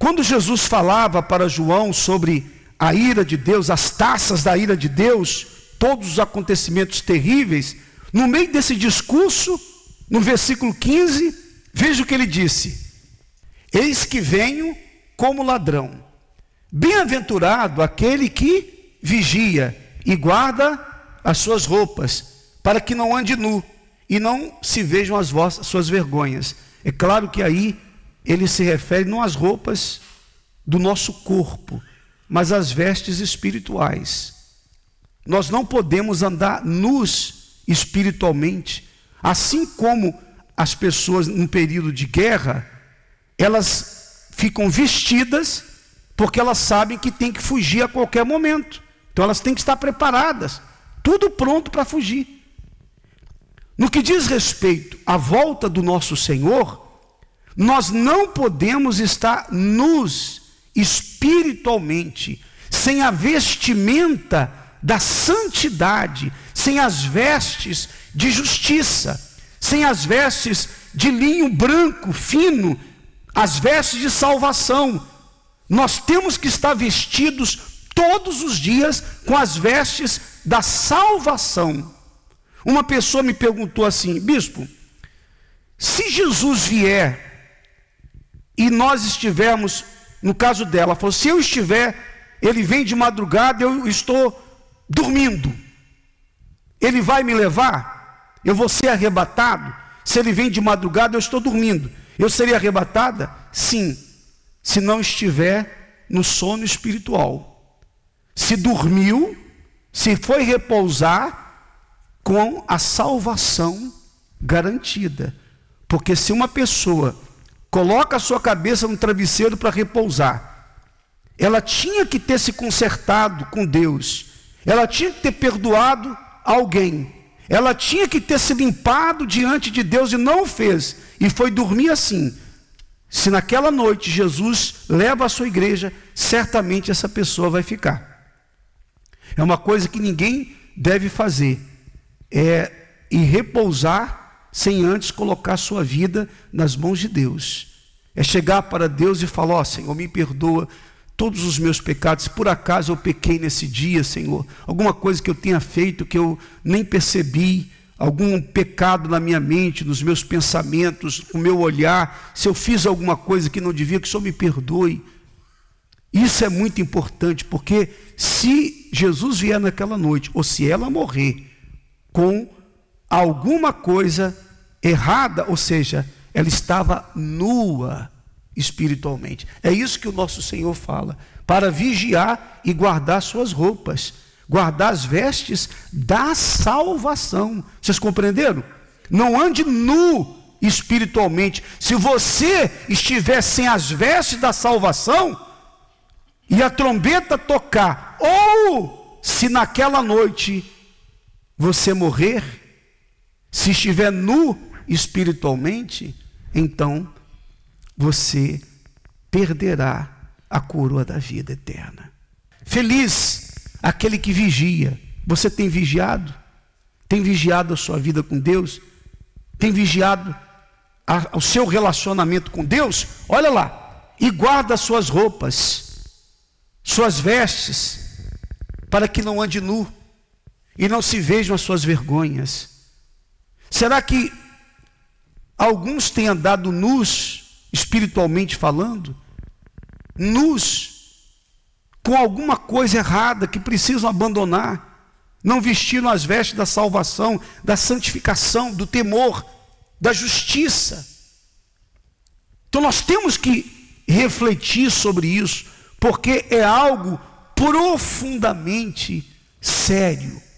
Quando Jesus falava para João sobre a ira de Deus, as taças da ira de Deus, todos os acontecimentos terríveis, no meio desse discurso, no versículo 15, veja o que ele disse: eis que venho como ladrão. Bem-aventurado aquele que vigia e guarda as suas roupas, para que não ande nu e não se vejam as suas vergonhas. É claro que aí ele se refere não às roupas do nosso corpo, mas às vestes espirituais. Nós não podemos andar nus espiritualmente, assim como as pessoas num período de guerra, elas ficam vestidas porque elas sabem que tem que fugir a qualquer momento. Então elas têm que estar preparadas, tudo pronto para fugir. No que diz respeito à volta do nosso Senhor, nós não podemos estar nus espiritualmente, sem a vestimenta da santidade, sem as vestes de justiça, sem as vestes de linho branco, fino, as vestes de salvação. Nós temos que estar vestidos todos os dias com as vestes da salvação. Uma pessoa me perguntou assim: bispo, se Jesus vier e nós estivermos, no caso dela, falou, se eu estiver, ele vem de madrugada, eu estou dormindo, ele vai me levar? Eu vou ser arrebatado? Se ele vem de madrugada, eu estou dormindo, eu seria arrebatada? Sim, se não estiver no sono espiritual. Se dormiu, se foi repousar com a salvação garantida. Porque se uma pessoa coloca a sua cabeça no travesseiro para repousar, ela tinha que ter se consertado com Deus, ela tinha que ter perdoado alguém, ela tinha que ter se limpado diante de Deus e não fez, e foi dormir assim. Se naquela noite Jesus leva a sua igreja, certamente essa pessoa vai ficar. É uma coisa que ninguém deve fazer, é ir repousar sem antes colocar sua vida nas mãos de Deus. É chegar para Deus e falar: ó, Senhor, me perdoa todos os meus pecados, se por acaso eu pequei nesse dia, Senhor, alguma coisa que eu tenha feito que eu nem percebi, algum pecado na minha mente, nos meus pensamentos, no meu olhar, se eu fiz alguma coisa que não devia, que o Senhor me perdoe. Isso é muito importante, porque se Jesus vier naquela noite, ou se ela morrer com alguma coisa errada, ou seja, ela estava nua espiritualmente. É isso que o nosso Senhor fala, para vigiar e guardar suas roupas, guardar as vestes da salvação. Vocês compreenderam? Não ande nu espiritualmente. Se você estiver sem as vestes da salvação e a trombeta tocar, ou se naquela noite você morrer, se estiver nu espiritualmente, então você perderá a coroa da vida eterna. Feliz aquele que vigia. Você tem vigiado? Tem vigiado a sua vida com Deus? Tem vigiado o seu relacionamento com Deus? Olha lá. E guarda suas roupas, suas vestes, para que não ande nu e não se vejam as suas vergonhas. Será que alguns têm andado nus, espiritualmente falando? Nus, com alguma coisa errada que precisam abandonar. Não vestiram as vestes da salvação, da santificação, do temor, da justiça. Então nós temos que refletir sobre isso, porque é algo profundamente sério.